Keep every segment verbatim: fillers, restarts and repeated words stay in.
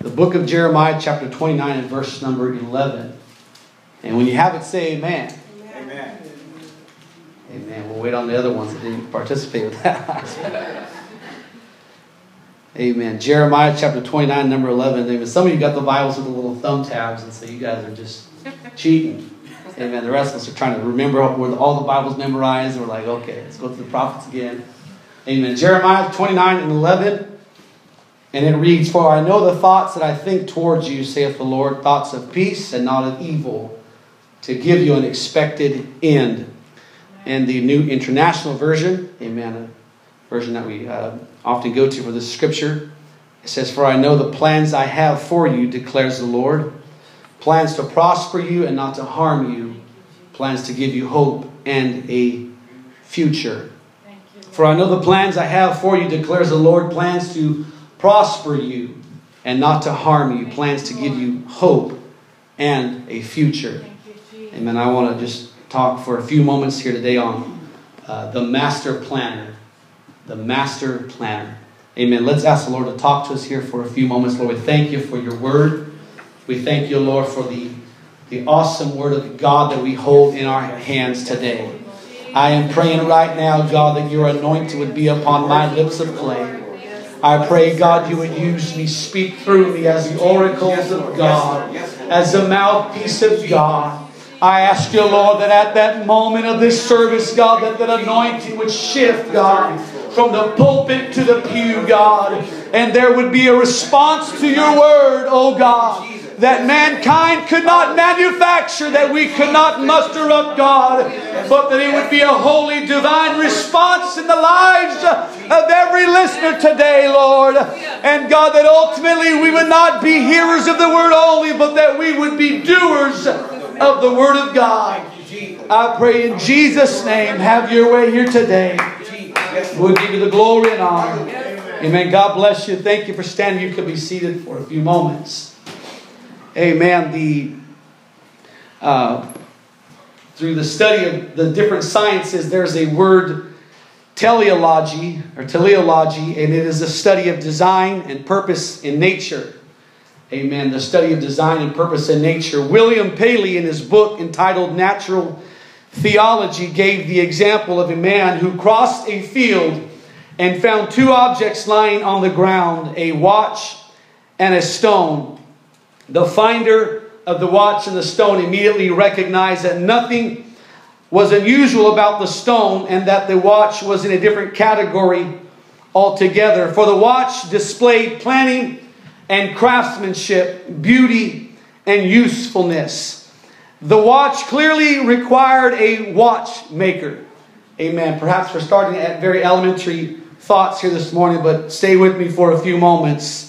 the book of Jeremiah, chapter twenty-nine and verse number eleven. And when you have it, say amen. Amen. Amen. We'll wait on the other ones that didn't participate with that. Amen. Jeremiah chapter twenty-nine, number eleven. Amen. Some of you got the Bibles with the little thumb tabs, and so you guys are just cheating. Amen. The rest of us are trying to remember all the Bibles memorized, and we're like, okay, let's go to the prophets again. Amen. Jeremiah twenty-nine and eleven. And it reads, "For I know the thoughts that I think towards you, saith the Lord, thoughts of peace and not of evil, to give you an expected end." And the New International Version, amen, a version that we uh, often go to for this scripture, it says, "For I know the plans I have for you, declares the Lord, plans to prosper you and not to harm you, plans to give you hope and a future." For I know the plans I have for you, declares the Lord, plans to prosper you and not to harm you, plans to give you hope and a future. Amen. I want to just talk for a few moments here today on uh, the master planner. The master planner. Amen. Let's ask the Lord to talk to us here for a few moments. Lord, we thank you for your word. We thank you, Lord, for the, the awesome word of God that we hold in our hands today. I am praying right now, God, that your anointing would be upon my lips of clay. I pray, God, you would use me, speak through me as the oracles of God, as the mouthpiece of God. I ask you, Lord, that at that moment of this service, God, that that anointing would shift, God, from the pulpit to the pew, God. And there would be a response to your word, oh God, that mankind could not manufacture, that we could not muster up, God, but that it would be a holy, divine response in the lives of every listener today, Lord. And God, that ultimately we would not be hearers of the word only, but that we would be doers of the word of God. I pray in Jesus' name, have your way here today. We'll give you the glory and honor. Amen. God bless you. Thank you for standing. You could be seated for a few moments. Amen. The, uh, through the study of the different sciences, there's a word, teleology, or teleology, and it is the study of design and purpose in nature. Amen. The study of design and purpose in nature. William Paley, in his book entitled Natural Theology, gave the example of a man who crossed a field and found two objects lying on the ground, a watch and a stone. The finder of the watch and the stone immediately recognized that nothing was unusual about the stone and that the watch was in a different category altogether. For the watch displayed planning and craftsmanship, beauty and usefulness. The watch clearly required a watchmaker. Amen. Perhaps we're starting at very elementary thoughts here this morning, but stay with me for a few moments.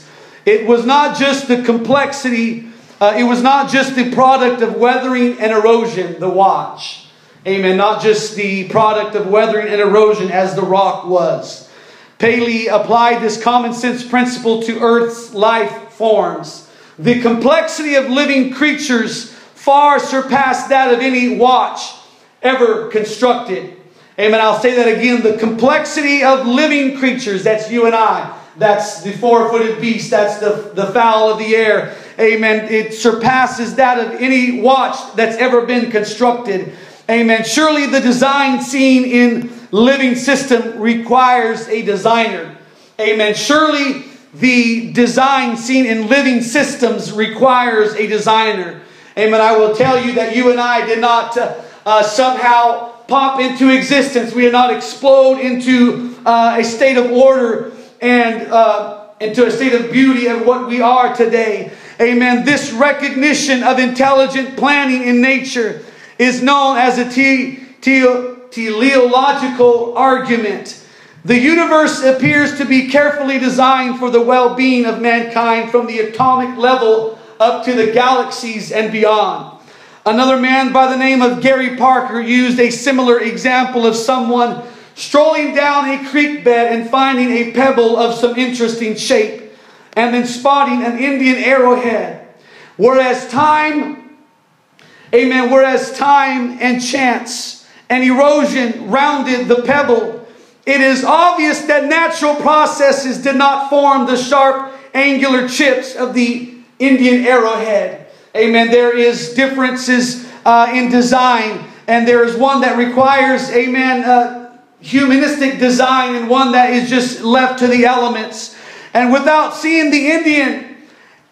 It was not just the complexity, uh, it was not just the product of weathering and erosion, the watch. Amen. Not just the product of weathering and erosion as the rock was. Paley applied this common sense principle to Earth's life forms. The complexity of living creatures far surpassed that of any watch ever constructed. Amen. I'll say that again. The complexity of living creatures, that's you and I. That's the four-footed beast. That's the, the fowl of the air. Amen. It surpasses that of any watch that's ever been constructed. Amen. Surely the design seen in living system requires a designer. Amen. Surely the design seen in living systems requires a designer. Amen. I will tell you that you and I did not uh, uh, somehow pop into existence. We did not explode into uh, a state of order and uh, into a state of beauty of what we are today. Amen. This recognition of intelligent planning in nature is known as a te- te- teleological argument. The universe appears to be carefully designed for the well-being of mankind from the atomic level up to the galaxies and beyond. Another man by the name of Gary Parker used a similar example of someone strolling down a creek bed and finding a pebble of some interesting shape, and then spotting an Indian arrowhead. Whereas time, amen, whereas time and chance and erosion rounded the pebble, it is obvious that natural processes did not form the sharp angular chips of the Indian arrowhead. Amen. There is differences uh, in design, and there is one that requires, amen, uh, humanistic design, and one that is just left to the elements. And without seeing the Indian,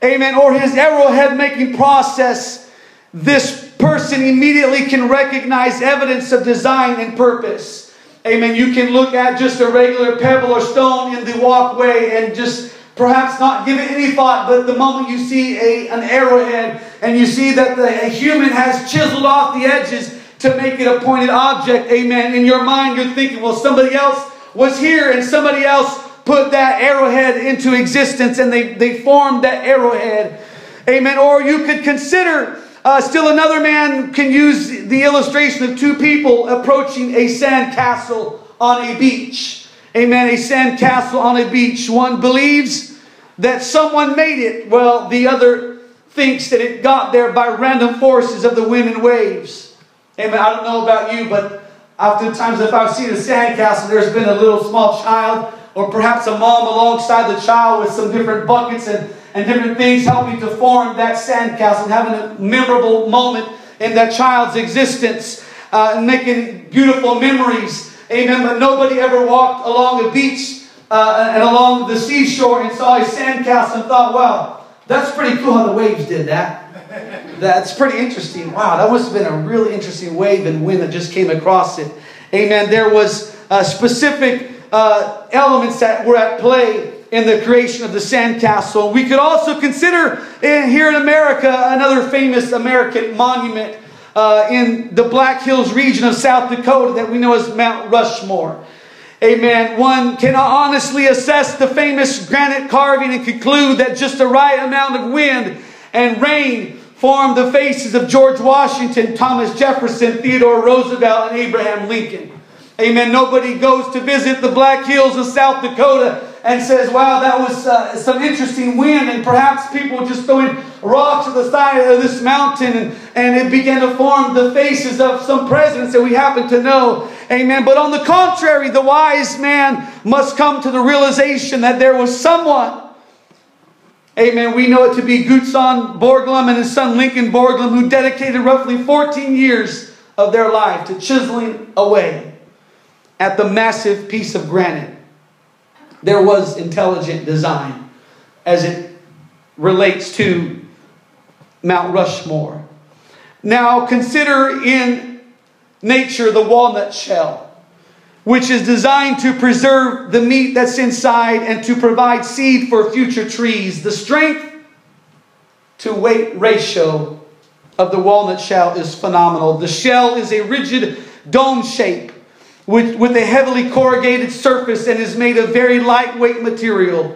amen, or his arrowhead making process, this person immediately can recognize evidence of design and purpose. Amen. You can look at just a regular pebble or stone in the walkway and just perhaps not give it any thought, but the moment you see a, an arrowhead and you see that the, a human has chiseled off the edges to make it a pointed object, amen, in your mind you're thinking, well, somebody else was here and somebody else put that arrowhead into existence and they, they formed that arrowhead. Amen. Or you could consider, uh, still another man can use the illustration of two people approaching a sandcastle on a beach. Amen. A sandcastle on a beach. One believes that someone made it. Well, the other thinks that it got there by random forces of the wind and waves. Amen. I don't know about you, but oftentimes if I've seen a sandcastle, there's been a little small child or perhaps a mom alongside the child with some different buckets and, and different things helping to form that sandcastle and having a memorable moment in that child's existence, uh, and making beautiful memories. Amen. But nobody ever walked along a beach uh, and along the seashore and saw a sandcastle and thought, wow, that's pretty cool how the waves did that. That's pretty interesting. Wow, that must have been a really interesting wave and wind that just came across it. Amen. There was a specific Uh, elements that were at play in the creation of the sandcastle. We could also consider in, here in America, another famous American monument uh, in the Black Hills region of South Dakota that we know as Mount Rushmore. Amen. One cannot honestly assess the famous granite carving and conclude that just the right amount of wind and rain formed the faces of George Washington, Thomas Jefferson, Theodore Roosevelt, and Abraham Lincoln. Amen. Nobody goes to visit the Black Hills of South Dakota and says, wow, that was uh, some interesting wind. And perhaps people just throwing rocks to the side of this mountain. And, and it began to form the faces of some presidents that we happen to know. Amen. But on the contrary, the wise man must come to the realization that there was someone. Amen. We know it to be Gutzon Borglum and his son Lincoln Borglum, who dedicated roughly fourteen years of their life to chiseling away at the massive piece of granite. There was intelligent design as it relates to Mount Rushmore. Now consider in nature the walnut shell, which is designed to preserve the meat that's inside and to provide seed for future trees. The strength to weight ratio of the walnut shell is phenomenal. The shell is a rigid dome shape With, with a heavily corrugated surface and is made of very lightweight material.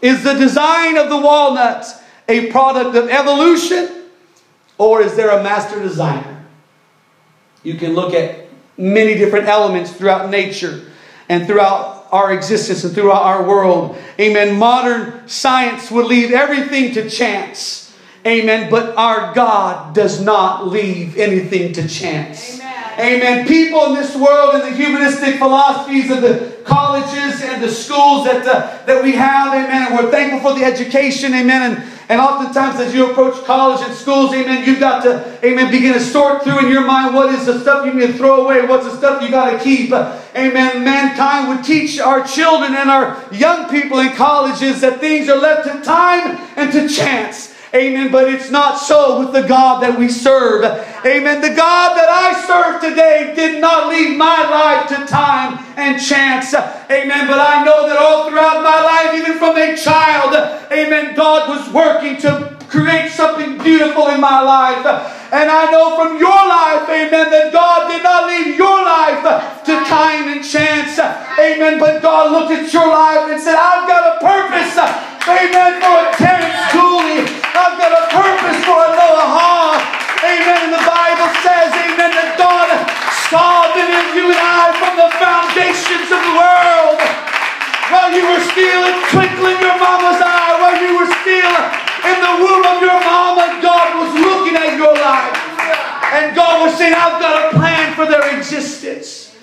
Is the design of the walnut a product of evolution, or is there a master designer? You can look at many different elements throughout nature and throughout our existence and throughout our world. Amen. Modern science would leave everything to chance. Amen. But our God does not leave anything to chance. Amen. Amen. People in this world and the humanistic philosophies of the colleges and the schools that uh, that we have, amen, and we're thankful for the education, amen, and, and oftentimes as you approach college and schools, amen, you've got to, amen, begin to sort through in your mind what is the stuff you need to throw away, what's the stuff you got to keep. Uh, amen. Mankind would teach our children and our young people in colleges that things are left to time and to chance. Amen. But it's not so with the God that we serve. Amen. The God that I serve today did not leave my life to time and chance. Amen. But I know that all throughout my life, even from a child, amen, God was working to create something beautiful in my life. And I know from your life, amen, that God did not leave your life to time and chance. Amen. But God looked at your life and said, I've got a purpose. Amen. For a Terrence Cooley. I've got a purpose for a Noah Hall. Amen. And the Bible says, amen, that God saw that in you and I from the foundations of the world. While you were still a twinkle in your mama's eye, while you were still in the womb of your mama, God was looking at your life. And God was saying, I've got a plan for their existence.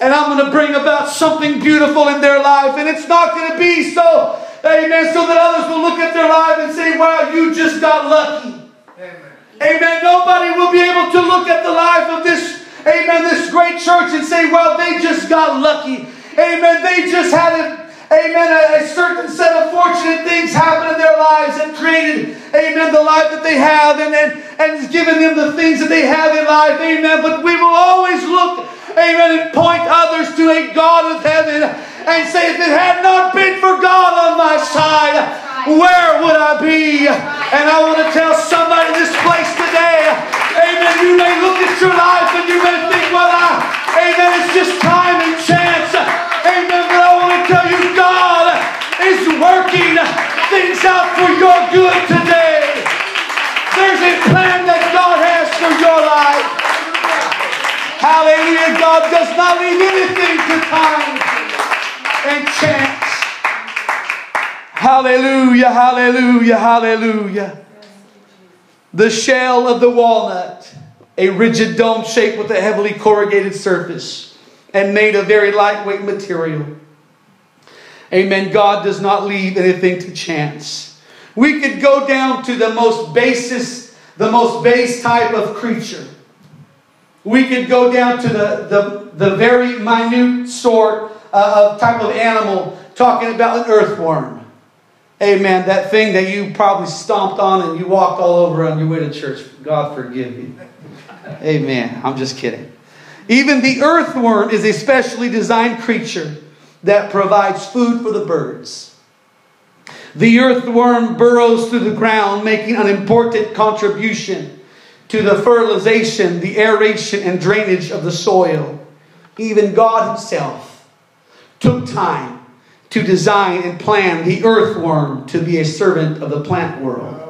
And I'm going to bring about something beautiful in their life. And it's not going to be so Amen. So that others will look at their life and say, wow, you just got lucky. Amen. Amen. Nobody will be able to look at the life of this, amen, this great church and say, well, they just got lucky. Amen. They just had a, amen, a, a certain set of fortunate things happen in their lives and created, amen, the life that they have, and, and, and given them the things that they have in life. Amen. But we will always look, amen, and point others to a God of heaven and say, if it had not been for God on my side, where would I be? And I want to tell somebody in this place today, amen, you may look at your life and you may think, well, I, amen, it's just time and chance. Amen, but I want to tell you, God is working things out for your good today. There's a plan that God has for your life. Hallelujah. God does not leave anything to time and chance. Hallelujah, hallelujah, hallelujah. The shell of the walnut, a rigid dome shaped with a heavily corrugated surface and made of very lightweight material. Amen. God does not leave anything to chance. We could go down to the most basest, the most base type of creature. We could go down to the, the, the very minute sort of type of animal, talking about an earthworm. Amen. That thing that you probably stomped on and you walked all over on your way to church. God forgive you. Amen. I'm just kidding. Even the earthworm is a specially designed creature that provides food for the birds. The earthworm burrows through the ground, making an important contribution to the fertilization, the aeration, and drainage of the soil. Even God Himself took time to design and plan the earthworm to be a servant of the plant world.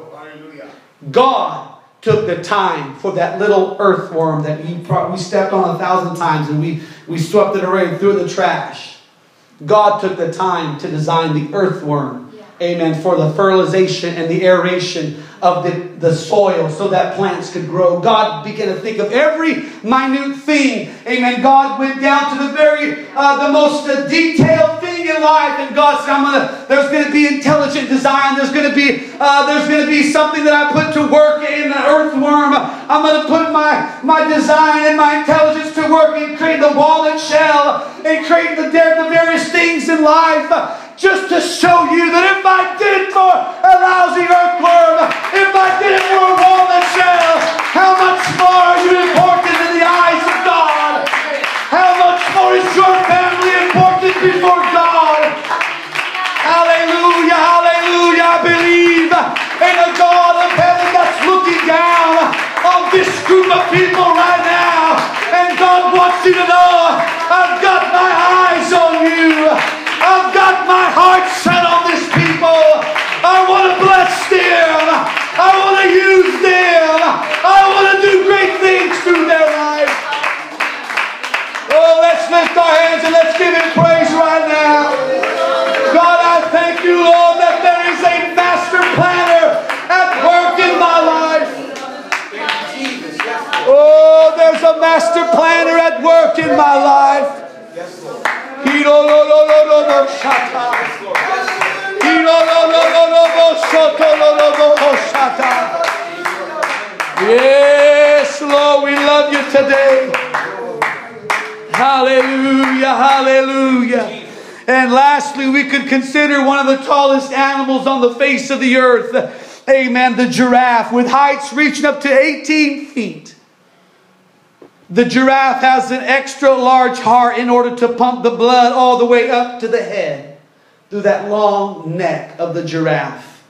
God took the time for that little earthworm that he pro- we stepped on a thousand times and we, we swept it away and threw the trash. God took the time to design the earthworm, yeah. Amen, for the fertilization and the aeration of the, the soil so that plants could grow. God began to think of every minute thing. Amen. God went down to the very, uh, the most uh, detailed thing in life. And God said, I'm gonna, there's going to be intelligent design. There's going to be, uh, there's going to be something that I put to work in the earthworm. I'm going to put my, my design and my intelligence to work and create the walnut shell and create the, the various things in life. Just to show you that if I did it for a lousy earthworm, if I did it for a walnut shell, how much more are you important in the eyes of God? How much more is your family important before God? Hallelujah, hallelujah. I believe in a God of heaven that's looking down on this group of people right now. And God wants you to know, I've got my eyes on you. I've got my heart set on this people. I want to bless them. I want to use them. I want to do great things through their life. Oh, let's lift our hands and let's give Him praise right now. God, I thank You, Lord, that there is a master planner at work in my life. Oh, there's a master planner at work in my life. Yes, Lord, we love You today. Hallelujah, hallelujah. And lastly, we could consider one of the tallest animals on the face of the earth. Amen, the giraffe, with heights reaching up to eighteen feet. The giraffe has an extra large heart in order to pump the blood all the way up to the head through that long neck of the giraffe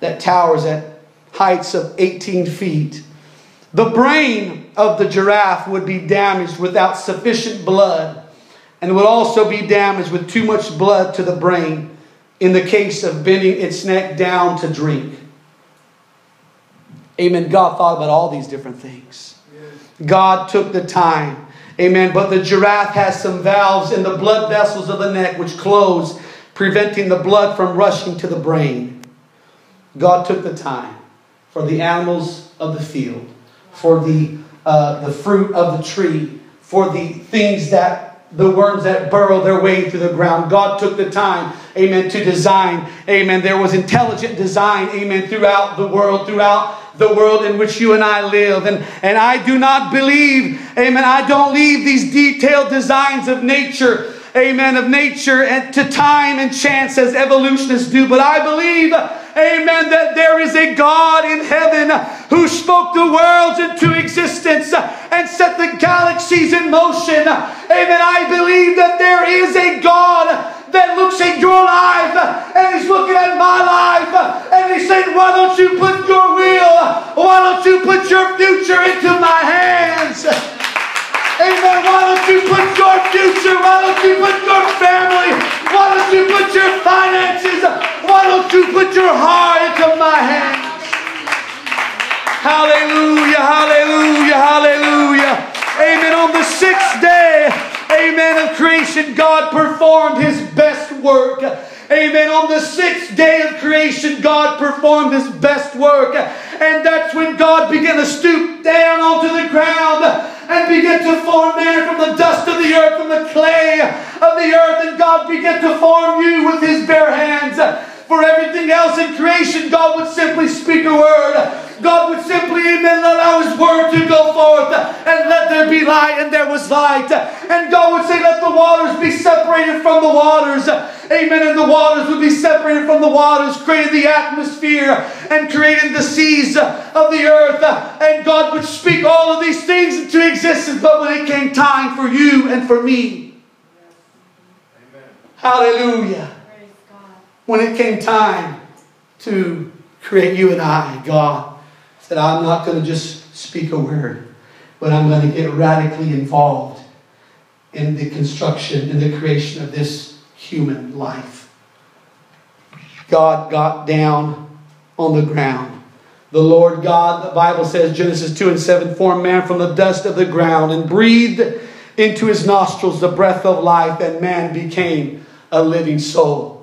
that towers at heights of eighteen feet. The brain of the giraffe would be damaged without sufficient blood and would also be damaged with too much blood to the brain in the case of bending its neck down to drink. Amen. God thought about all these different things. God took the time. Amen. But the giraffe has some valves in the blood vessels of the neck which close, preventing the blood from rushing to the brain. God took the time for the animals of the field, for the, uh, the fruit of the tree, for the things that the worms that burrow their way through the ground. God took the time, amen, to design, amen. There was intelligent design, amen, throughout the world, throughout the world in which you and I live. And, and I do not believe, amen, I don't leave these detailed designs of nature, amen, of nature and to time and chance as evolutionists do. But I believe, amen, that there is a God in heaven who spoke the worlds into existence and set the galaxies in motion. Amen. I believe that there is a God that looks at your life and he's looking at my life and he's saying, why don't you put your will, why don't you put your future into my hands? Amen. Why don't you put your future? Why don't you put your family? Why don't you put your finances? Why don't you put your heart into my hands? Hallelujah, hallelujah, hallelujah. Amen. On the sixth day, amen, of creation, God performed his best work. Amen. On the sixth day of creation, God performed his best work. And that's when God began to stoop down onto the ground and began to form man from the dust of the earth, from the clay of the earth. And God began to form you with his bare hands. For everything else in creation, God would simply speak a word. God would simply, amen, allow his word to go forth and let there be light, and there was light. And God would say, let the waters be separated from the waters. Amen. And the waters would be separated from the waters, created the atmosphere and created the seas of the earth. And God would speak all of these things into existence. But when it came time for you and for me, amen. Hallelujah. Praise God. When it came time to create you and I, God that I'm not going to just speak a word, but I'm going to get radically involved in the construction, in the creation of this human life. God got down on the ground. The Lord God, the Bible says, Genesis two and seven, formed man from the dust of the ground and breathed into his nostrils the breath of life, and man became a living soul.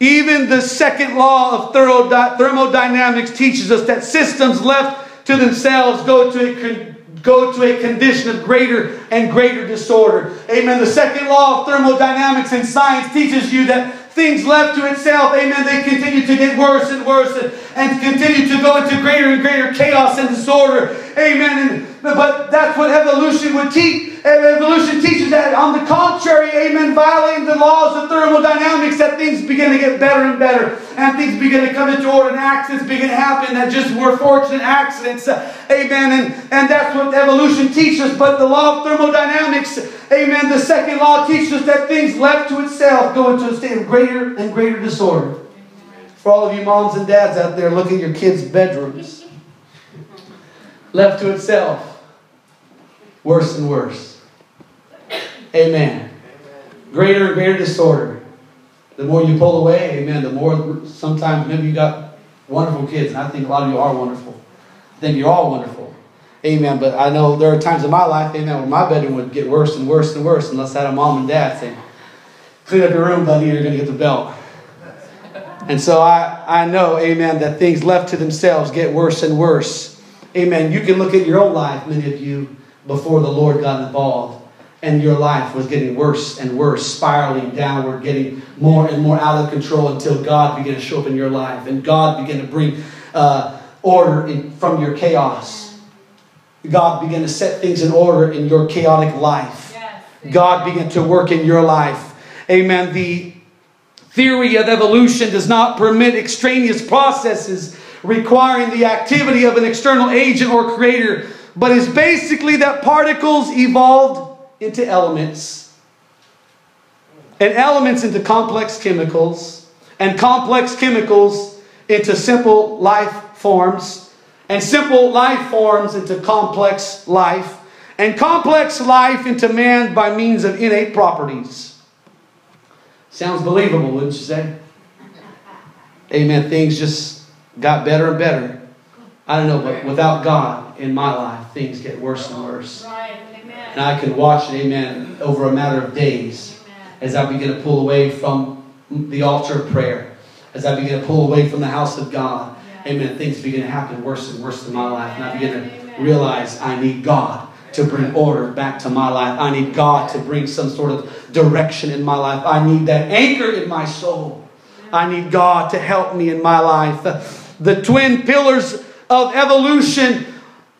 Even the second law of thermodynamics teaches us that systems left to themselves go to a, go to a condition of greater and greater disorder. Amen. The second law of thermodynamics in science teaches you that things left to itself, amen, they continue to get worse and worse and, and continue to go into greater and greater chaos and disorder. Amen. And, but that's what evolution would teach. Evolution teaches that, on the contrary, amen, violating the laws of thermodynamics, that things begin to get better and better, and things begin to come into order, and accidents begin to happen that just were fortunate accidents, amen, and, and that's what evolution teaches. But the law of thermodynamics, amen, the second law teaches that things left to itself go into a state of greater and greater disorder. For all of you moms and dads out there, look at your kids' bedrooms. Left to itself, worse and worse. Amen. Amen. Greater and greater disorder. The more you pull away, amen, the more sometimes, maybe you got wonderful kids, and I think a lot of you are wonderful. I think you're all wonderful. Amen. But I know there are times in my life, amen, where my bedroom would get worse and worse and worse unless I had a mom and dad saying, clean up your room, buddy, or you're going to get the belt. And so I, I know, amen, that things left to themselves get worse and worse. Amen. You can look at your own life, many of you, before the Lord got involved. And your life was getting worse and worse, spiraling downward, getting more and more out of control until God began to show up in your life. And God began to bring uh, order in, from your chaos. God began to set things in order in your chaotic life. Yes. God began to work in your life. Amen. The theory of evolution does not permit extraneous processes requiring the activity of an external agent or creator, but it's basically that particles evolved into elements, and elements into complex chemicals, and complex chemicals into simple life forms, and simple life forms into complex life, and complex life into man by means of innate properties. Sounds believable, wouldn't you say? Amen. Things just got better and better. I don't know, but without God in my life, things get worse and worse. And I can watch it, amen, over a matter of days, amen, as I begin to pull away from the altar of prayer, as I begin to pull away from the house of God. Yes. Amen. Things begin to happen worse and worse in my life. And I begin to amen. realize I need God. to bring order back to my life. I need God to bring some sort of direction in my life. I need that anchor in my soul. I need God to help me in my life. The twin pillars of evolution,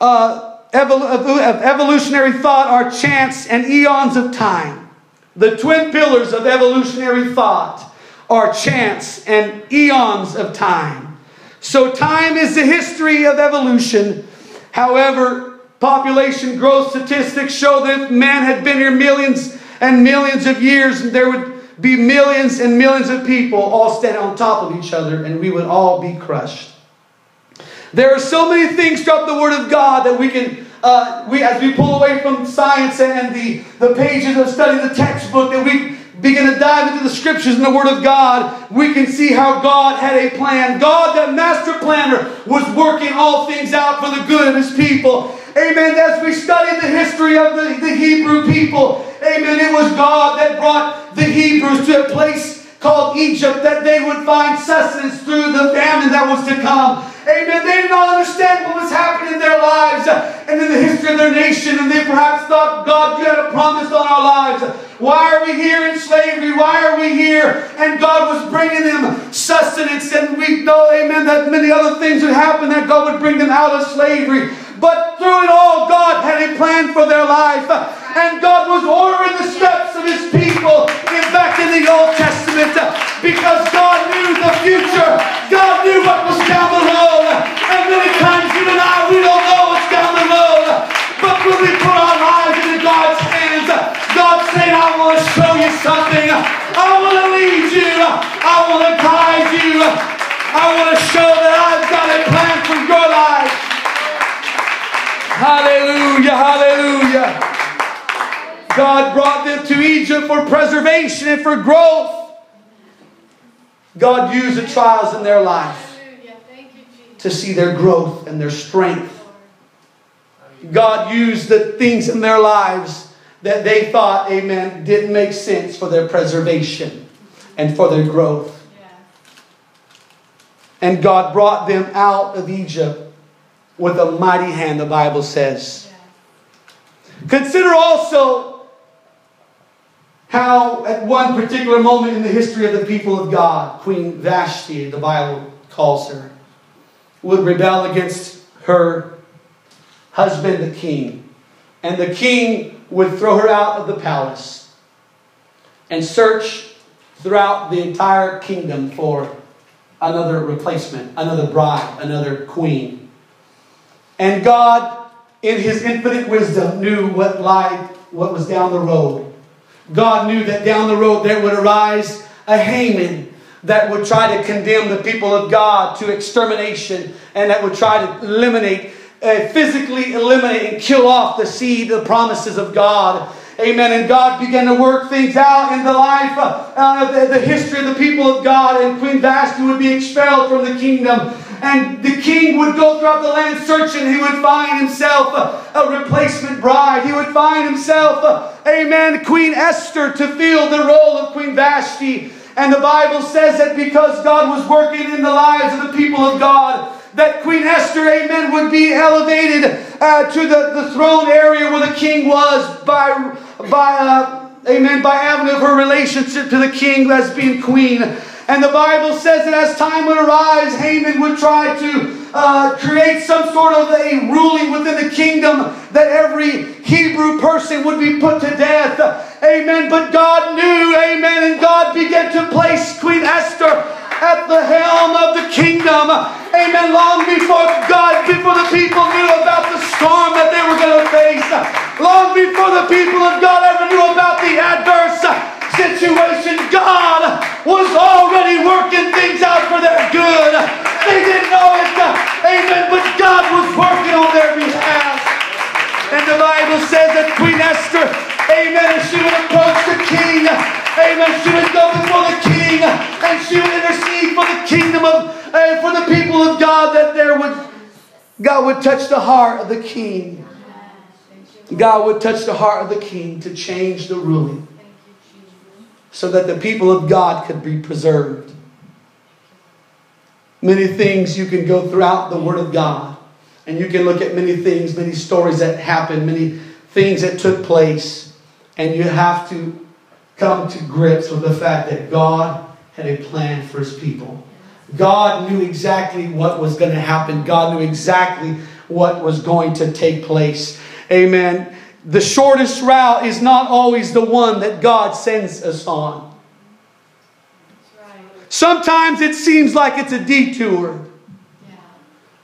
uh, evol of evolutionary thought are chance and eons of time. The twin pillars of evolutionary thought are chance and eons of time. So time is the history of evolution. However, population growth statistics show that if man had been here millions and millions of years, there would be millions and millions of people all standing on top of each other, and we would all be crushed. There are so many things throughout the Word of God that we can, uh, we as we pull away from science and the, the pages of studying the textbook, that we begin to dive into the Scriptures and the Word of God, we can see how God had a plan. God, that master planner, was working all things out for the good of His people. Amen. As we study the history of the, the Hebrew people, amen, it was God that brought the Hebrews to a place called Egypt, that they would find sustenance through the famine that was to come. Amen. They did not understand what was happening in their lives and in the history of their nation, and they perhaps thought, God, you had a promise on our lives. Why are we here in slavery? Why are we here? And God was bringing them sustenance, and we know, amen, that many other things would happen that God would bring them out of slavery. But through it all, God had a plan for their life, and God was ordering the steps of His people, in fact, in the Old Testament, because God knew the future. God knew what was down the road, and many times you and I, we don't know what's down the road, but when we put our lives into God's hands, God said, I want to show you something. I want to lead you. I want to guide you. I want to show that I've got a plan for your life. Hallelujah, hallelujah. God brought them to Egypt for preservation and for growth. God used the trials in their life to see their growth and their strength. God used the things in their lives that they thought, amen, didn't make sense for their preservation and for their growth. And God brought them out of Egypt with a mighty hand, the Bible says. Yeah. Consider also how at one particular moment in the history of the people of God, Queen Vashti, the Bible calls her, would rebel against her husband, the king. And the king would throw her out of the palace and search throughout the entire kingdom for another replacement, another bride, another queen. And God, in His infinite wisdom, knew what lied, what was down the road. God knew that down the road there would arise a Haman that would try to condemn the people of God to extermination, and that would try to eliminate, uh, physically eliminate and kill off the seed, the promises of God. Amen. And God began to work things out in the life, uh, uh, the, the history of the people of God. And Queen Vashti would be expelled from the kingdom. And the king would go throughout the land searching. He would find himself a, a replacement bride. He would find himself, a, amen, Queen Esther to fill the role of Queen Vashti. And the Bible says that because God was working in the lives of the people of God, that Queen Esther, amen, would be elevated uh, to the, the throne area where the king was by, by uh, amen, by avenue of her relationship to the king as being queen. And the Bible says that as time would arise, Haman would try to uh, create some sort of a ruling within the kingdom that every Hebrew person would be put to death. Amen. But God knew, amen, and God began to place Queen Esther at the helm of the kingdom. Amen. Long before God, before the people knew about the storm that they were going to face. Long before the people of God ever knew about the adverse situation, God was already working things out for their good. They didn't know it, amen, but God was working on their behalf. And the Bible says that Queen Esther, amen, she would approach the king, amen, she would go before the king, and she would intercede for the kingdom of, uh, for the people of God, that there would, God would touch the heart of the king. God would touch the heart of the king to change the ruling, so that the people of God could be preserved. Many things you can go throughout the Word of God, and you can look at many things, many stories that happen, many things that took place, and you have to come to grips with the fact that God had a plan for His people. God knew exactly what was going to happen. God knew exactly what was going to take place. Amen. The shortest route is not always the one that God sends us on. Sometimes it seems like it's a detour,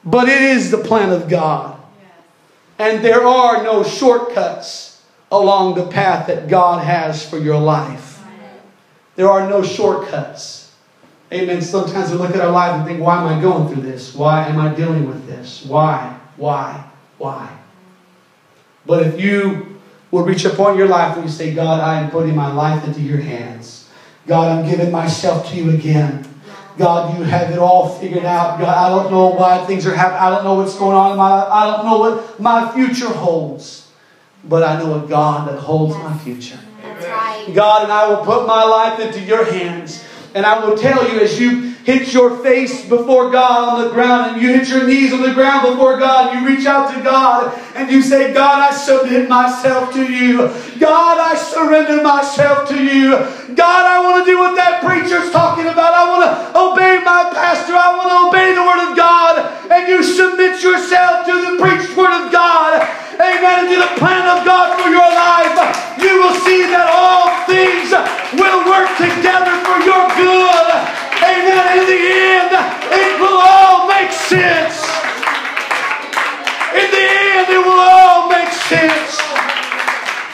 but it is the plan of God. And there are no shortcuts along the path that God has for your life. There are no shortcuts. Amen. Sometimes we look at our life and think, why am I going through this? Why am I dealing with this? Why? Why? Why? But if you will reach a point in your life where you say, God, I am putting my life into your hands. God, I'm giving myself to you again. God, you have it all figured out. God, I don't know why things are happening. I don't know what's going on in my life. I don't know what my future holds. But I know a God that holds yes. my future. That's right. God, and I will put my life into your hands. And I will tell you, as you hit your face before God on the ground, and you hit your knees on the ground before God, and you reach out to God, and you say, God, I submit myself to you. God, I surrender myself to you. God, I want to do what that preacher's talking about. I want to obey my pastor. I want to obey the Word of God. And you submit yourself to the preached Word of God. Amen. And to the plan of God for your life. You will see that all things will work together for your good. Amen. In the end, it will all make sense. In the end, it will all make sense.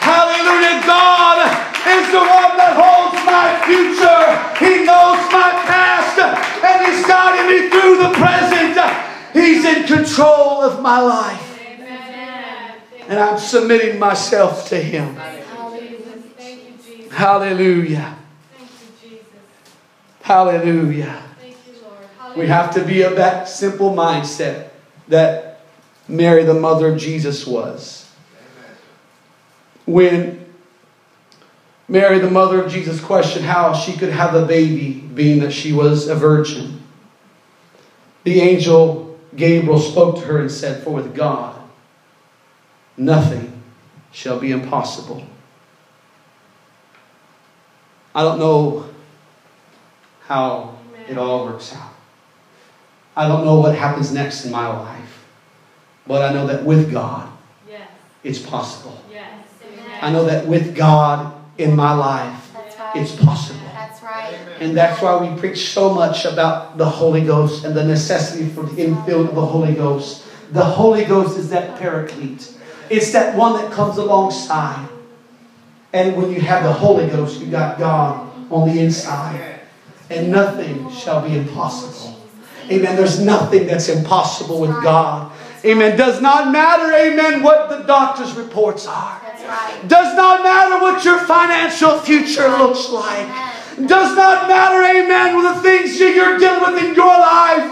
Hallelujah. God is the one that holds my future. He knows my past. And He's guiding me through the present. He's in control of my life. And I'm submitting myself to Him. Thank you, Jesus. Hallelujah. Thank you, Jesus. Hallelujah. Thank you, Lord. Hallelujah. We have to be of that simple mindset that Mary, the mother of Jesus, was. When Mary, the mother of Jesus, questioned how she could have a baby, being that she was a virgin, the angel Gabriel spoke to her and said, "For with God, nothing shall be impossible." I don't know how Amen. It all works out. I don't know what happens next in my life. But I know that with God, yes. it's possible. Yes. I know that with God in my life, right. it's possible. That's right. And that's why we preach so much about the Holy Ghost and the necessity for the infilling of the Holy Ghost. The Holy Ghost is that paraclete. It's that one that comes alongside. And when you have the Holy Ghost, you got God on the inside. And nothing shall be impossible. Amen. There's nothing that's impossible with God. Amen. Does not matter, amen, what the doctor's reports are. Does not matter what your financial future looks like. Does not matter, amen, with the things that you're dealing with in your life.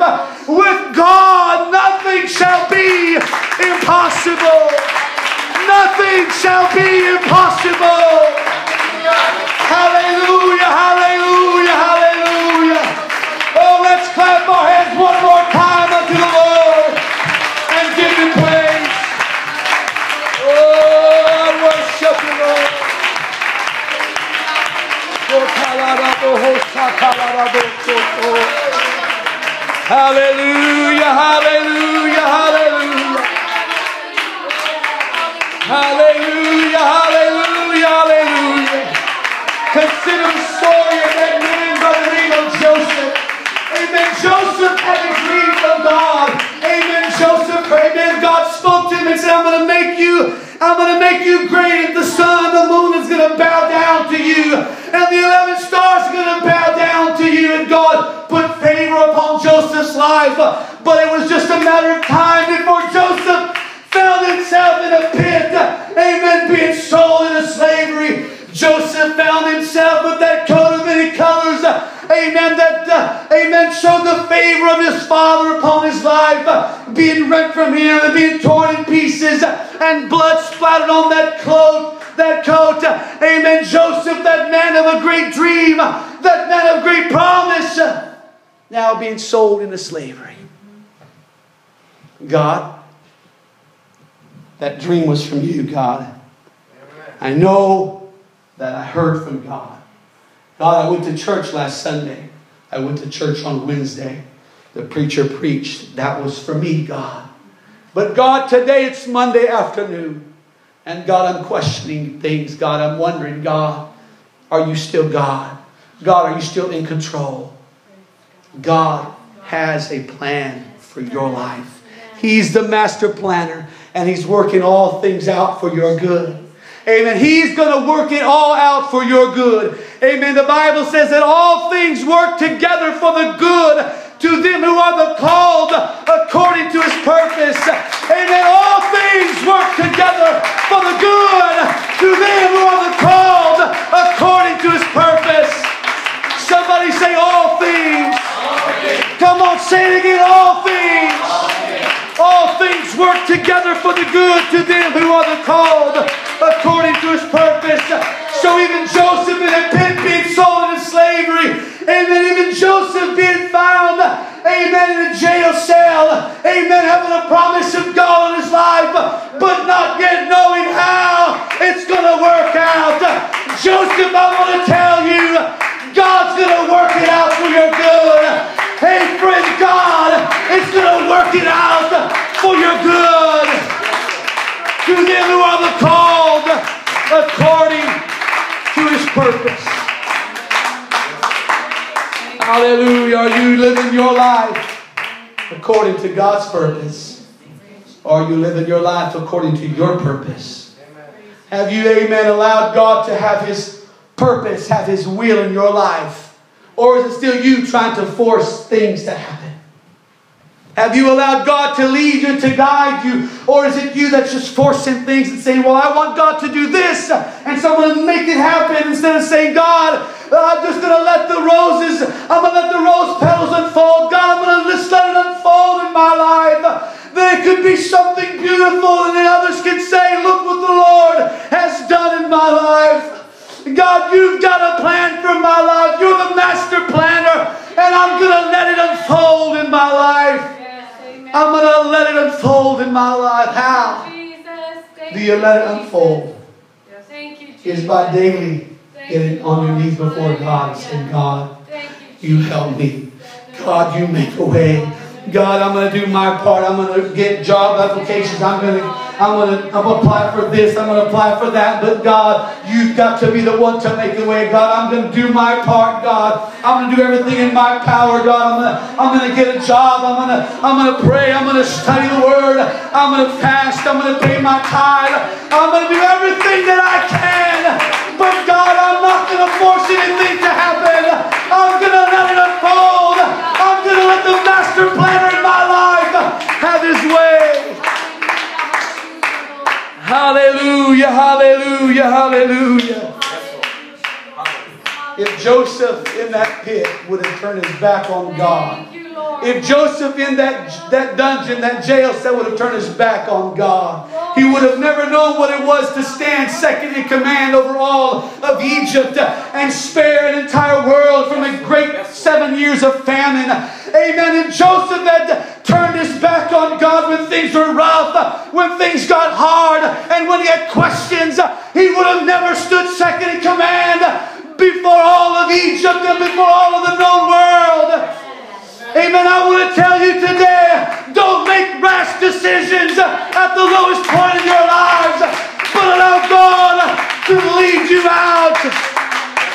With God, nothing shall be impossible. Nothing shall be impossible. Hallelujah, hallelujah, hallelujah. Oh, let's clap our hands one more time unto the Lord and give Him praise. Oh, worship the Lord. Hallelujah, hallelujah, hallelujah. Hallelujah, hallelujah, hallelujah. Consider the story of that man by the name of Joseph. Amen. Joseph had a dream from God. Amen. Joseph, amen. God spoke to him and said, I'm going to make you, I'm going to make you great. The sun, the moon is going to bow down to you. And the eleven stars are going to bow down to you. And God put favor upon Joseph's life. But it was just a matter of time before Joseph found himself in a pit. Amen. Being sold into slavery. Joseph found himself with that coat of many colors. Amen. That, uh, amen, showed the favor of his father upon his life. Uh, being rent from him and being torn in pieces. Uh, and blood splattered on that cloak. That coat, amen. Joseph, that man of a great dream, that man of great promise, now being sold into slavery. God, that dream was from you, God. I know that I heard from God. God, I went to church last Sunday. I went to church on Wednesday. The preacher preached. That was for me, God. But God, today it's Monday afternoon. And God, I'm questioning things. God, I'm wondering, God, are you still God? God, are you still in control? God has a plan for your life. He's the master planner. And He's working all things out for your good. Amen. He's going to work it all out for your good. Amen. The Bible says that all things work together for the good to them who are the called according to His purpose. Amen. All things work together for the good to them who are the called according to His purpose. Somebody say all things. All things. Come on, say it again. All things. All things. All things work together for the good to them who are the called according to His purpose. So even Joseph in a pit being sold into slavery. Amen. Even Joseph being found, amen, in a jail cell. Amen. Having a promise of God in his life, but not yet knowing how it's going to work out. Joseph, I want to tell you, God's going to work it out for your good. Hey, friend, God is going to work it out for your good. To them who are the called according to His purpose. Hallelujah. Are you living your life according to God's purpose? Or are you living your life according to your purpose? Have you, amen, allowed God to have His purpose, have His will in your life? Or is it still you trying to force things to happen? Have you allowed God to lead you, to guide you? Or is it you that's just forcing things and saying, well, I want God to do this, and so I'm going to make it happen, instead of saying, God, I'm just going to let the roses, I'm going to let the rose petals unfold. God, I'm going to just let it unfold in my life. That it could be something beautiful, and then others can say, look what the Lord has done in my life. God, You've got a plan for my life. You're the master planner, and I'm going to let it unfold in my life. I'm going to let it unfold in my life. How do you let it unfold? It's by daily getting on your knees before God and saying, God, You help me. God, You make a way. God, I'm going to do my part. I'm going to get job applications. I'm going to, I'm going to, I'm going to apply for this. I'm going to apply for that. But God, You've got to be the one to make the way. God, I'm going to do my part. God, I'm going to do everything in my power. God, I'm going to, I'm going to get a job. I'm going to, I'm going to pray. I'm going to study the Word. I'm going to fast. I'm going to pay my tithe. I'm going to do everything that I can. But God, I'm not going to force anything to happen. I'm going to let it unfold. I'm going to let the master planner in my life have His way. Hallelujah, hallelujah, hallelujah. If Joseph in that pit would have turned his back on God, if Joseph in that, that dungeon, that jail cell would have turned his back on God, he would have never known what it was to stand second in command over all of Egypt and spare an entire world from a great seven years of famine. Amen. And Joseph had turned his back on God when things were rough, when things got hard, and when he had questions. He would have never stood second in command before all of Egypt and before all of the known world. Amen. I want to tell you today, don't make rash decisions at the lowest point in your lives, but allow God to lead you out.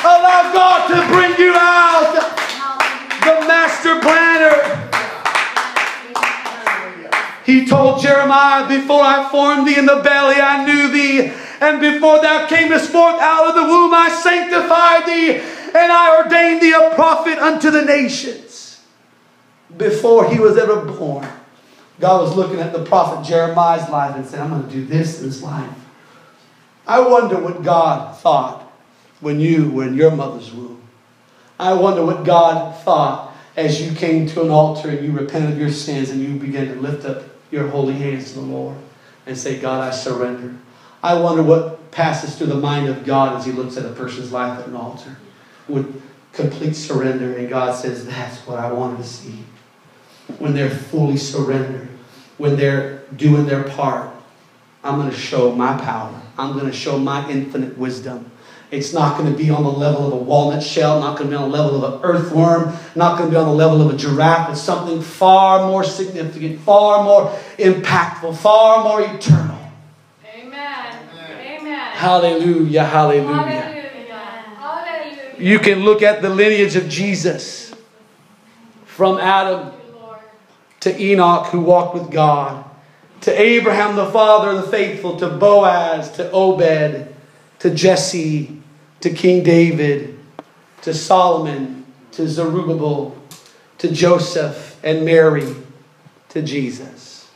Allow God to bring you out. The master planner. He told Jeremiah, before I formed thee in the belly, I knew thee. And before thou camest forth out of the womb, I sanctified thee. And I ordained thee a prophet unto the nations. Before he was ever born, God was looking at the prophet Jeremiah's life and said, I'm going to do this in his life. I wonder what God thought when you were in your mother's womb. I wonder what God thought as you came to an altar and you repented of your sins and you began to lift up your holy hands to the Lord and say, God, I surrender. I wonder what passes through the mind of God as He looks at a person's life at an altar. With complete surrender, and God says, that's what I wanted to see. When they're fully surrendered, when they're doing their part, I'm going to show my power. I'm going to show my infinite wisdom. It's not going to be on the level of a walnut shell, not going to be on the level of an earthworm, not going to be on the level of a giraffe. It's something far more significant, far more impactful, far more eternal. Amen. Amen. Hallelujah, hallelujah. Hallelujah. Hallelujah. You can look at the lineage of Jesus from Adam to Enoch, who walked with God, to Abraham, the father of the faithful, to Boaz, to Obed, to Jesse, to King David, to Solomon, to Zerubbabel, to Joseph and Mary, to Jesus.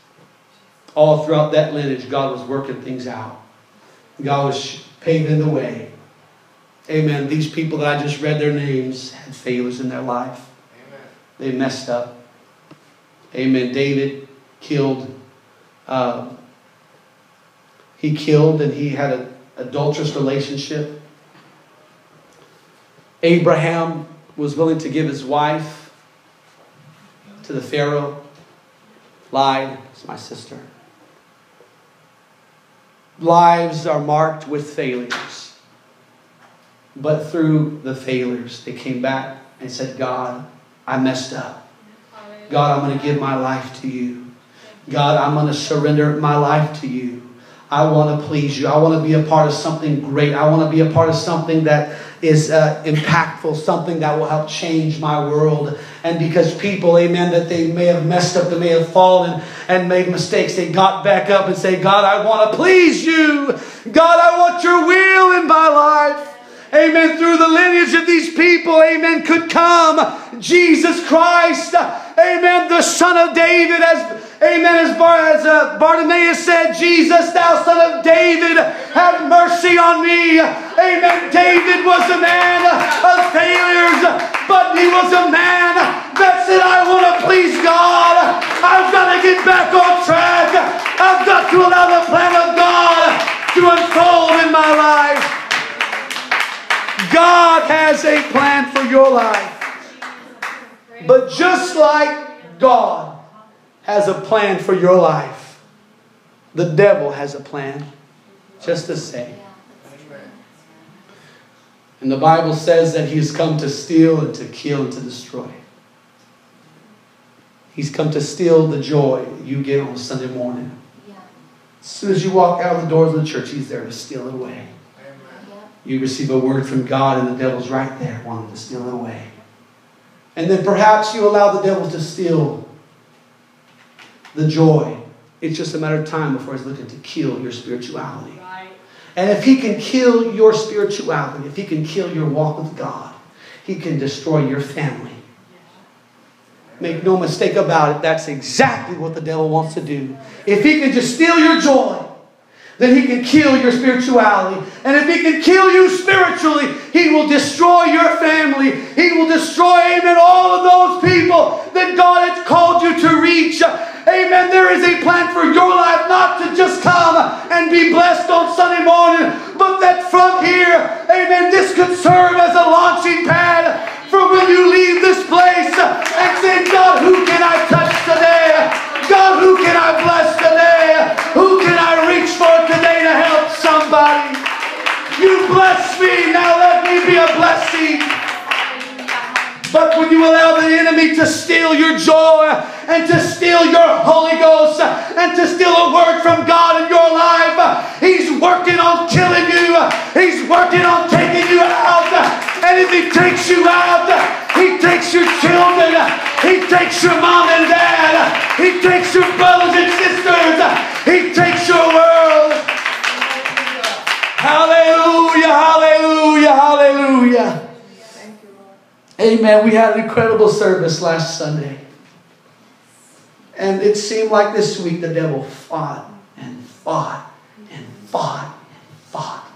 All throughout that lineage, God was working things out. God was paving the way. Amen. These people that I just read their names had failures in their life. Amen. They messed up. Amen. David killed. Uh, he killed and he had an adulterous relationship. Abraham was willing to give his wife to the Pharaoh. Lied. It's my sister. Lives are marked with failures. But through the failures, they came back and said, God, I messed up. God, I'm going to give my life to you. God, I'm going to surrender my life to you. I want to please you. I want to be a part of something great. I want to be a part of something that is uh, impactful, something that will help change my world. And because people, amen, that they may have messed up, they may have fallen and made mistakes, they got back up and say, God, I want to please you. God, I want your will in my life. Amen. Through the lineage of these people, amen, could come Jesus Christ, amen, the Son of David, as amen, as, Bar, as uh, Bartimaeus said, Jesus, thou Son of David, have mercy on me. Amen. David was a man of failures, but he was a man that said, I want to please God. I've got to get back on track. I've got to allow the plan of God to unfold in my life. God has a plan for your life. But just like God has a plan for your life, the devil has a plan just the same. And the Bible says that he's come to steal and to kill and to destroy. He's come to steal the joy you get on Sunday morning. As soon as you walk out of the doors of the church, he's there to steal it away. You receive a word from God and the devil's right there wanting to steal it away. And then perhaps you allow the devil to steal the joy. It's just a matter of time before he's looking to kill your spirituality. Right. And if he can kill your spirituality, if he can kill your walk with God, he can destroy your family. Yeah. Make no mistake about it, that's exactly what the devil wants to do. If he can just steal your joy, then he can kill your spirituality. And if he can kill you spiritually, he will destroy your family. He will destroy, amen, all of those people that God has called you to reach. Amen, there is a plan for your life, not to just come and be blessed on Sunday morning, but that from here, amen, this could serve as a launching pad for when you leave this place and say, God, who can I touch today? God, who can I bless today? Who can I reach for today to help somebody? You bless me, now let me be a blessing. But when you allow the enemy to steal your joy and to steal your Holy Ghost and to steal a word from God in your life, he's working on killing you. He's working on taking you out. And if he takes you out, he takes your children. He takes your mom and dad. He takes your brothers and sisters. He takes your world. Hallelujah, hallelujah, hallelujah. Amen. We had an incredible service last Sunday. And it seemed like this week the devil fought and fought and fought and fought.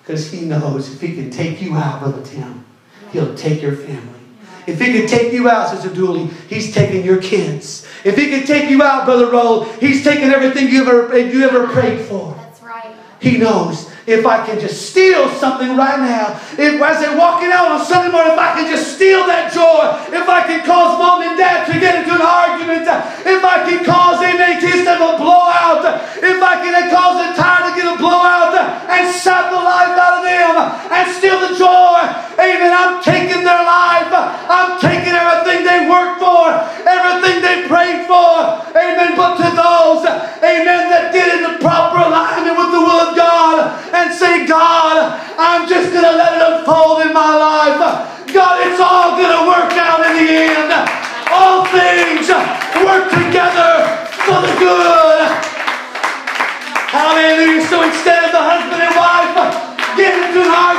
Because he knows if he can take you out, Brother Tim, he'll take your family. If he can take you out, Sister Dooley, he's taking your kids. If he can take you out, Brother Roll, he's taking everything you ever, you ever prayed for. That's right. He knows. If I can just steal something right now, if as they're walking out on Sunday morning, if I can just steal that joy, if I can cause mom and dad to get into an argument, if I can cause, amen, kids to have a blowout, if I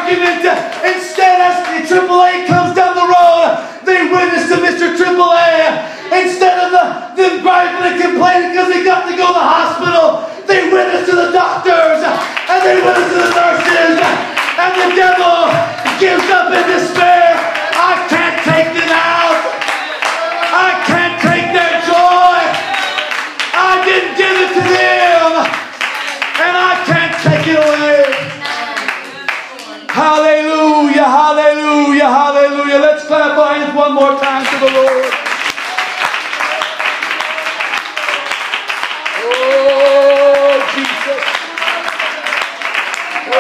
argument. Instead, as triple A comes down the road, they witness to Mister triple A. Instead of the, them griping and complaining because they got to go to the hospital, they witness to the doctors, and they witness to the nurses, and the devil gives up in despair. I can't take them out. I can't take their joy. I didn't give it to them, and I can't take it away. Hallelujah, hallelujah, hallelujah. Let's clap our hands one more time to the Lord. Oh, Jesus. Oh,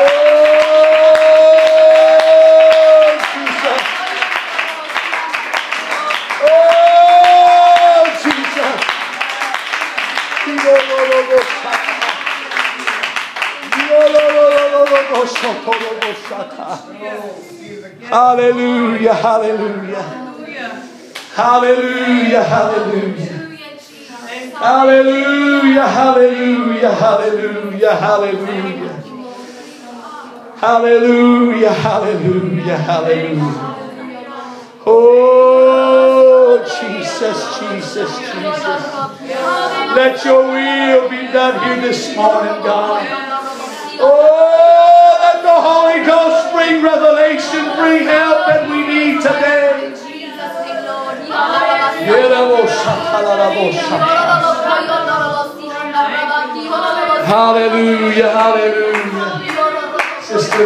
Jesus. Oh, Jesus. Hallelujah, hallelujah. Hallelujah, hallelujah. Hallelujah, hallelujah, hallelujah, hallelujah. Hallelujah, hallelujah, hallelujah. Oh, Jesus, Jesus, Jesus. Let your will be done here this morning, God. Oh, let the Holy Ghost bring revelation, bring help that we need today. Hallelujah, hallelujah. Sister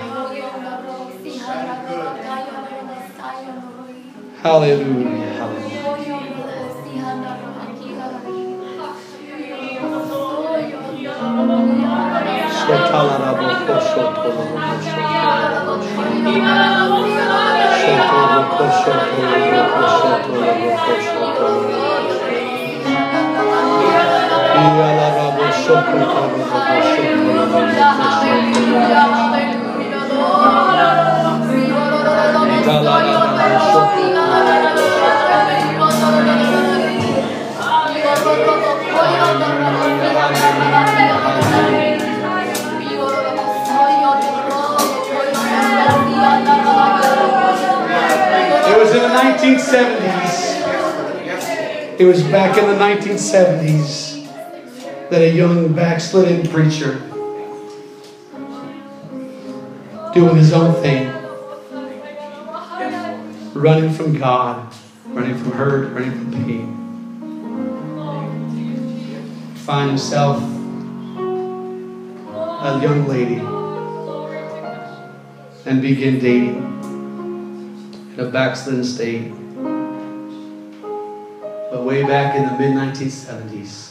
It was in the nineteen seventies. It was back in the nineteen seventies. That a young backslidden preacher doing his own thing, running from God, running from hurt, running from pain, find himself a young lady and begin dating in a backslidden state. But way back in the mid nineteen seventies,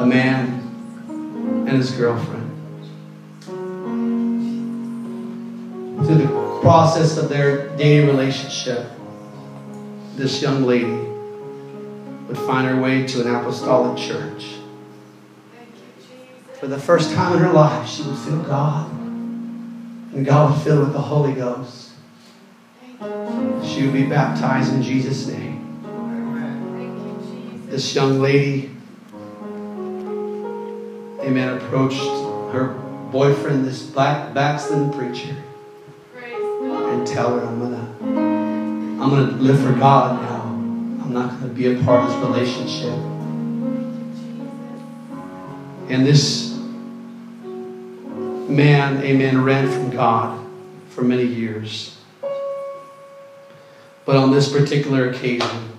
a man and his girlfriend, through the process of their dating relationship, this young lady would find her way to an apostolic church. For the first time in her life, she would feel God, and God would fill with the Holy Ghost. She would be baptized in Jesus' name. This young lady, a man approached her boyfriend, this black backslidden preacher, and tell her, I'm gonna, I'm gonna live for God now. I'm not gonna be a part of this relationship. And this man, amen, ran from God for many years. But on this particular occasion,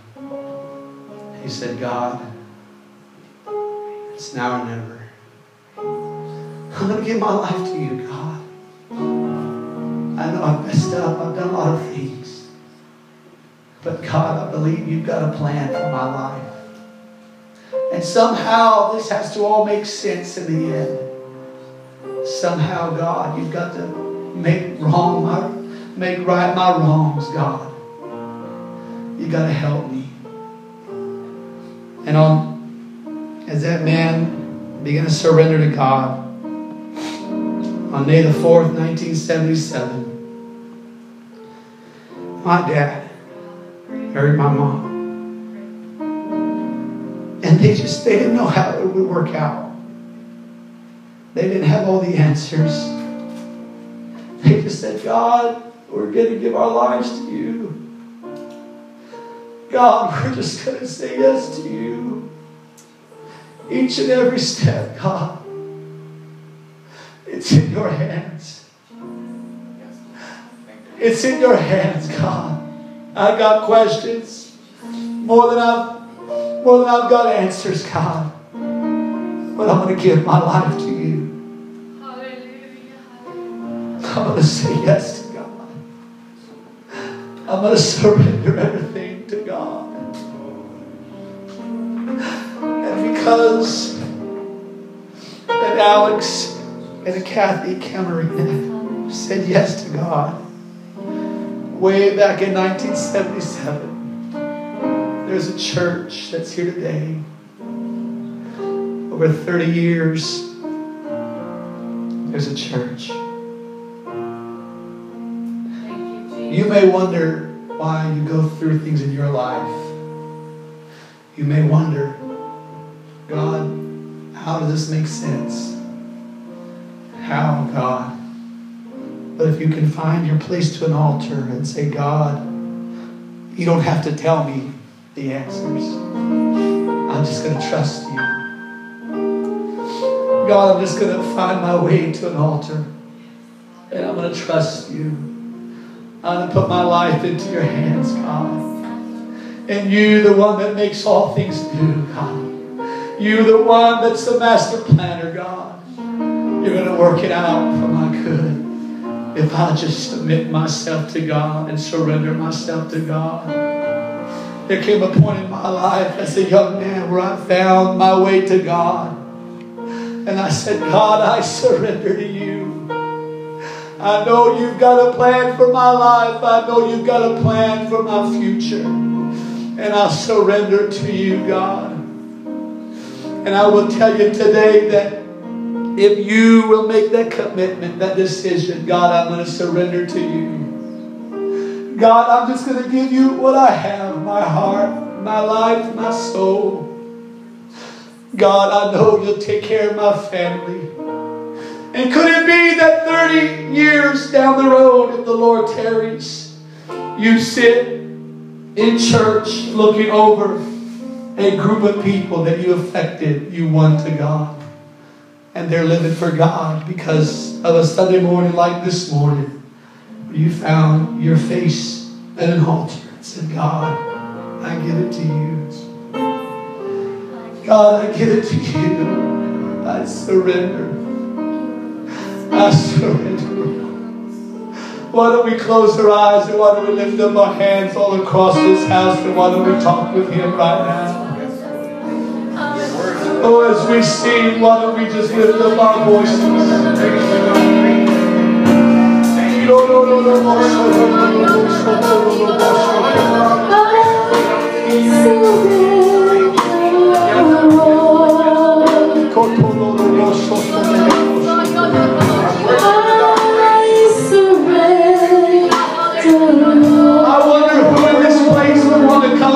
he said, God, it's now or never. I'm going to give my life to you, God. I know I've messed up. I've done a lot of things. But God, I believe you've got a plan for my life. And somehow this has to all make sense in the end. Somehow, God, you've got to make wrong my, make right my wrongs, God. you got to help me. And on, as that man began to surrender to God, on May the fourth, nineteen seventy-seven, my dad married my mom. And they just, they didn't know how it would work out. They didn't have all the answers. They just said, God, we're going to give our lives to you. God, we're just going to say yes to you. Each and every step, God, it's in your hands. It's in your hands, God. I've got questions more than I've, more than I've got answers, God. But I'm going to give my life to you. Hallelujah. I'm going to say yes to God. I'm going to surrender everything to God. And because and Alex and Kathy Cameron said yes to God way back in nineteen seventy-seven, there's a church that's here today. Over thirty years, there's a church. You may wonder why you go through things in your life. You may wonder, God, how does this make sense? How, God? But if you can find your place to an altar and say, God, you don't have to tell me the answers. I'm just going to trust you. God, I'm just going to find my way to an altar and I'm going to trust you. I'm going to put my life into your hands, God. And you, the one that makes all things new, God. You, the one that's the master planner, God. You're going to work it out for my good. If I just submit myself to God and surrender myself to God. There came a point in my life as a young man where I found my way to God. And I said, God, I surrender to you. I know you've got a plan for my life. I know you've got a plan for my future. And I surrender to you, God. And I will tell you today that if you will make that commitment, that decision, God, I'm going to surrender to you. God, I'm just going to give you what I have, my heart, my life, my soul. God, I know you'll take care of my family. And could it be that thirty years down the road, if the Lord tarries, you sit in church looking over a group of people that you affected, you won to God. And they're living for God because of a Sunday morning like this morning. You found your face at an altar and said, God, I give it to you. God, I give it to you. I surrender. I surrender. Why don't we close our eyes and why don't we lift up our hands all across this house and why don't we talk with him right now? Oh, as we sing, why don't we just lift up our voices?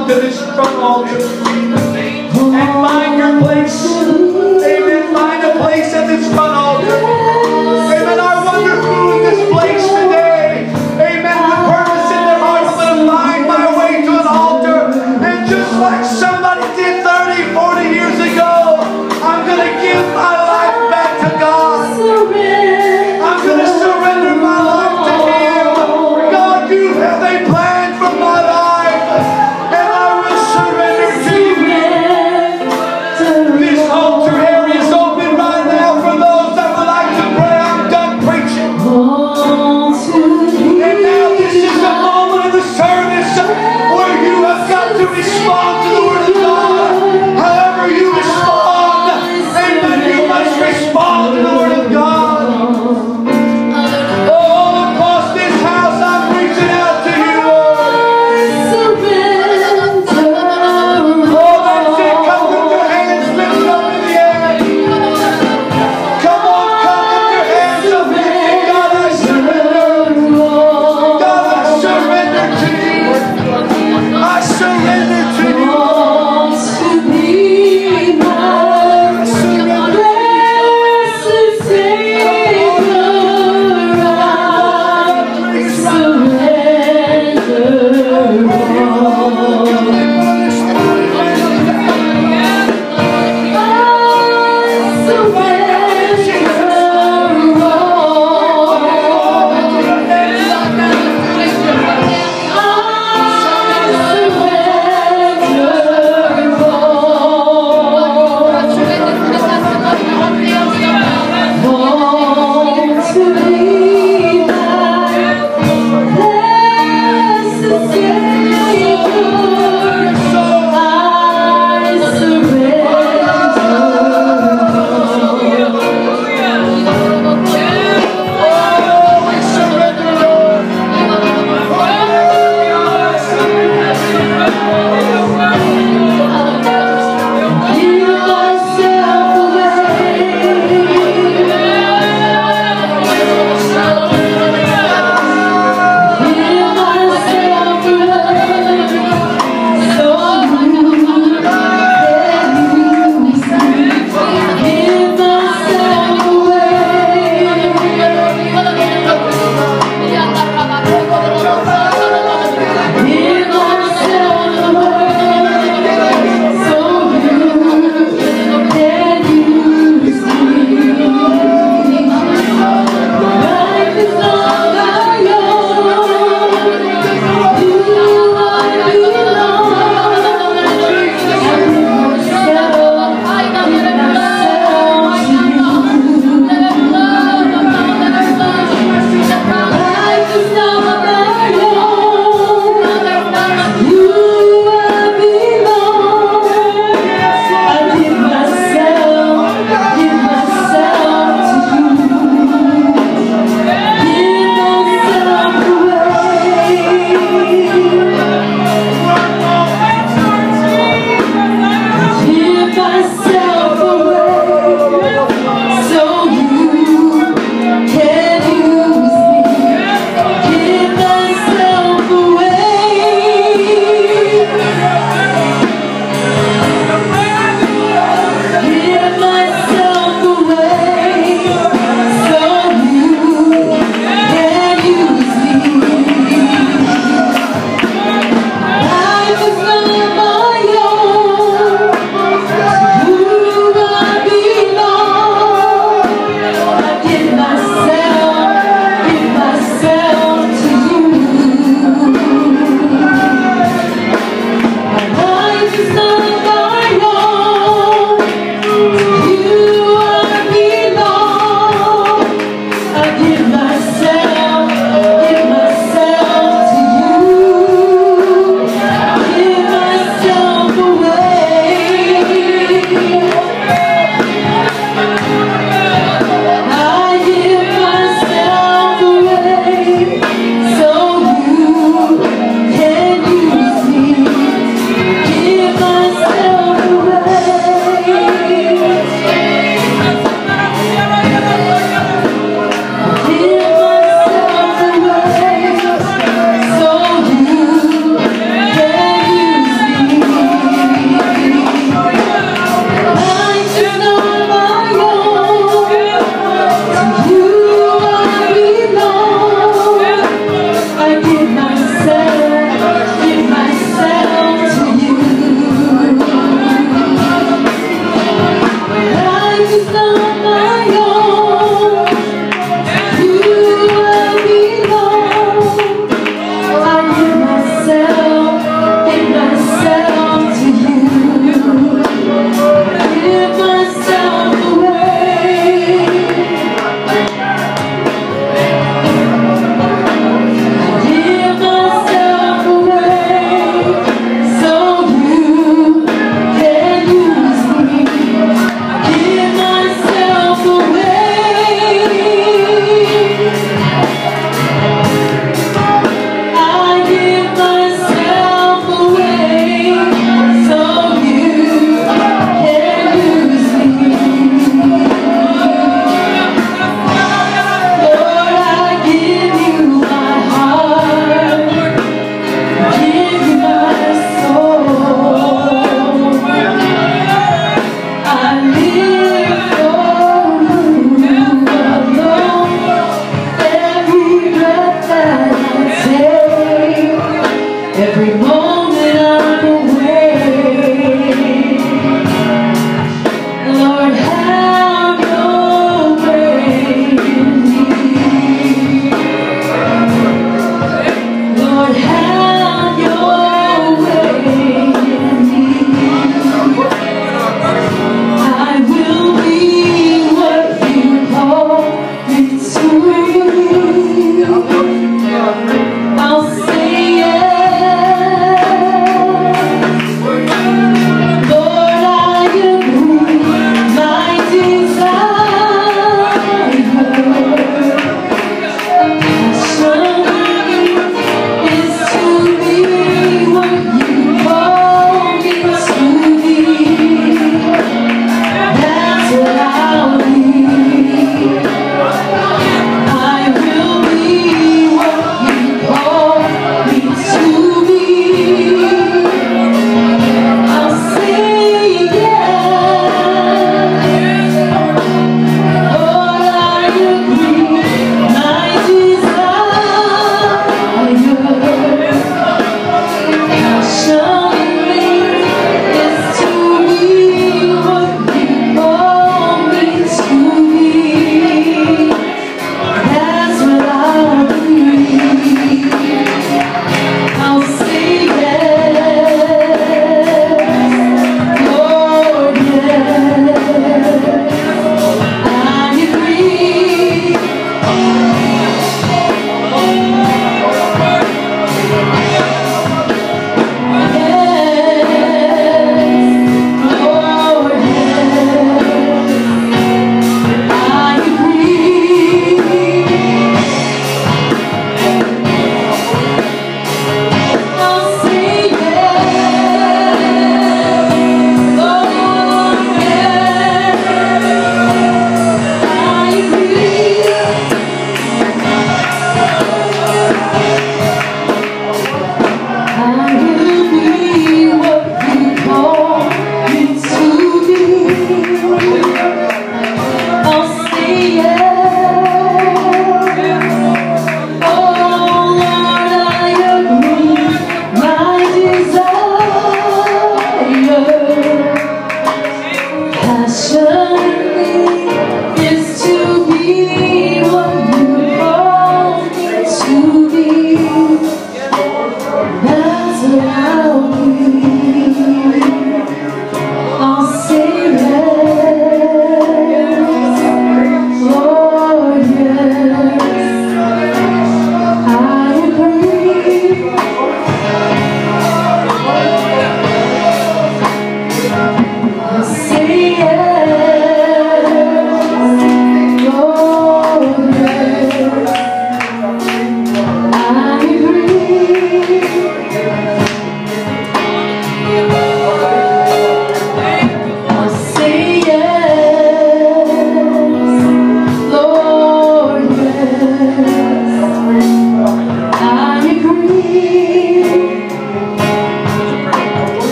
To this front altar and find your place. Amen. Find a place at this front altar. Amen. I wonder who in this place today, amen, with purpose in their heart, I'm going to find my way to an altar. And just like somebody did thirty, forty years ago, I'm going to give my life back to God. I'm going to surrender my life to Him. God, you have a plan for my life. This altar area is open right now for those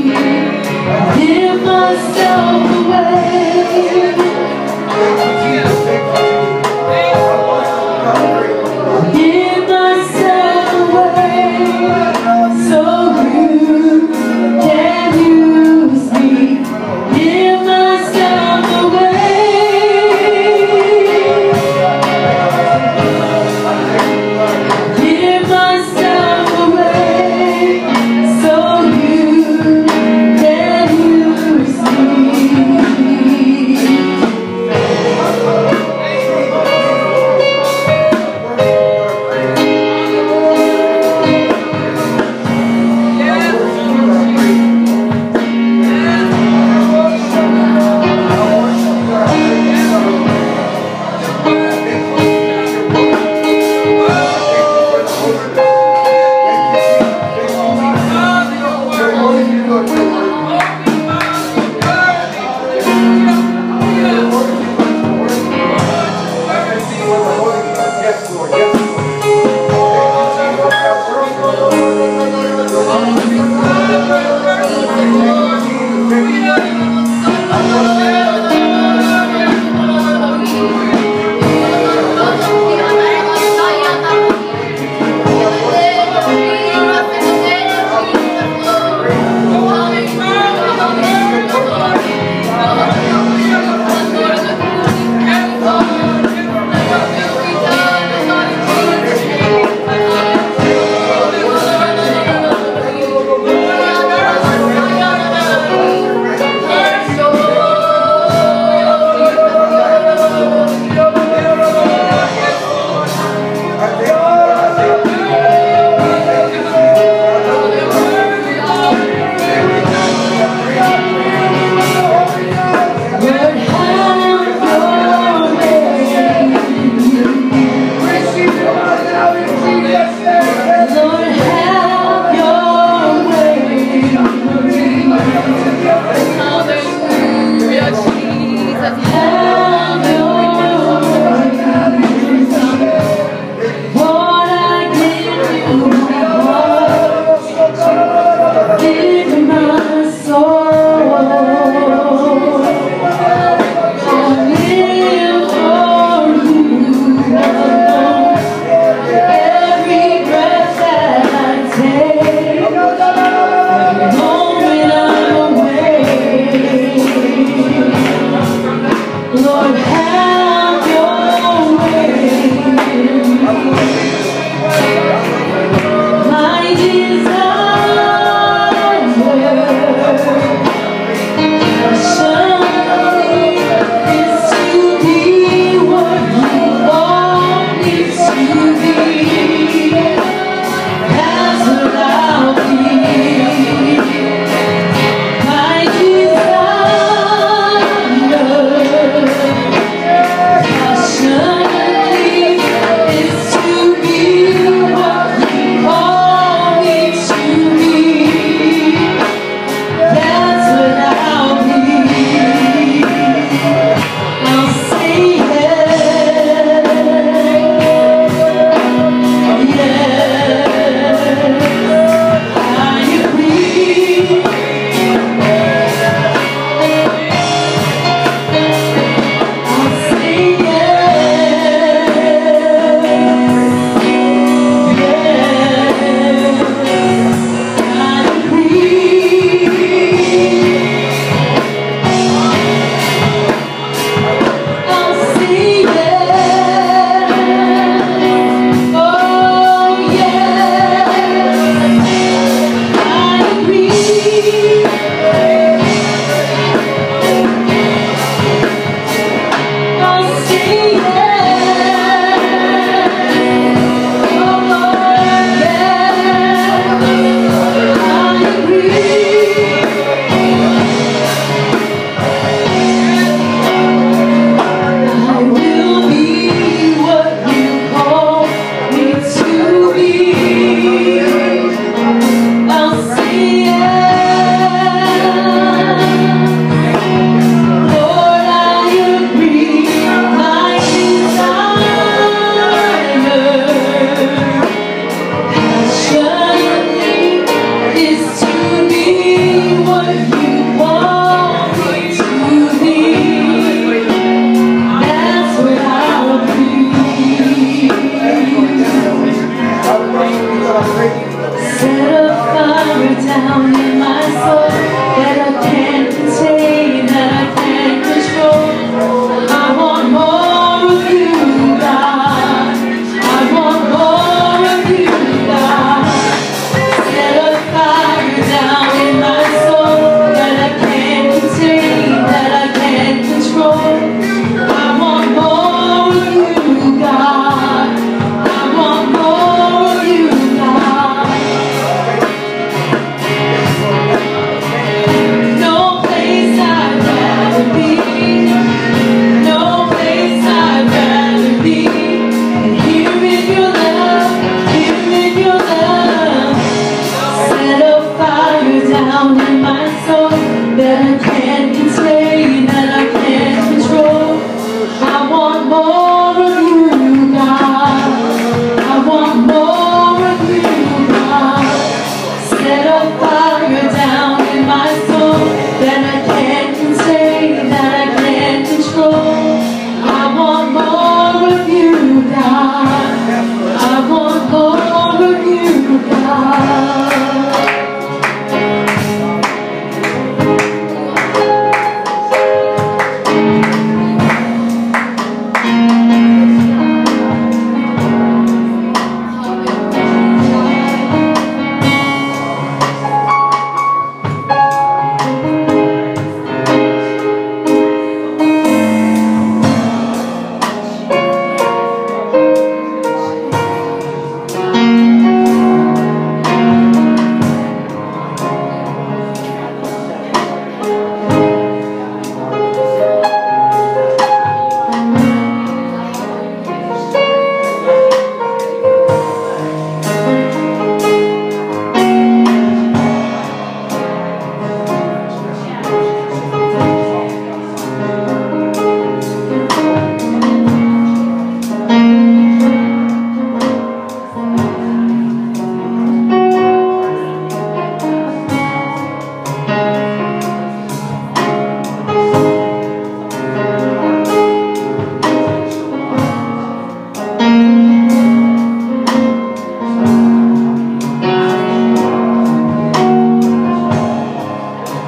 Yeah.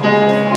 Amen.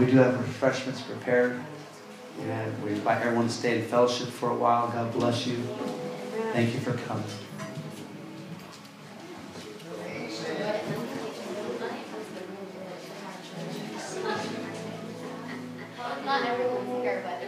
We do have refreshments prepared, and we invite everyone to stay in fellowship for a while. God bless you. Thank you for coming. Not everyone's here, but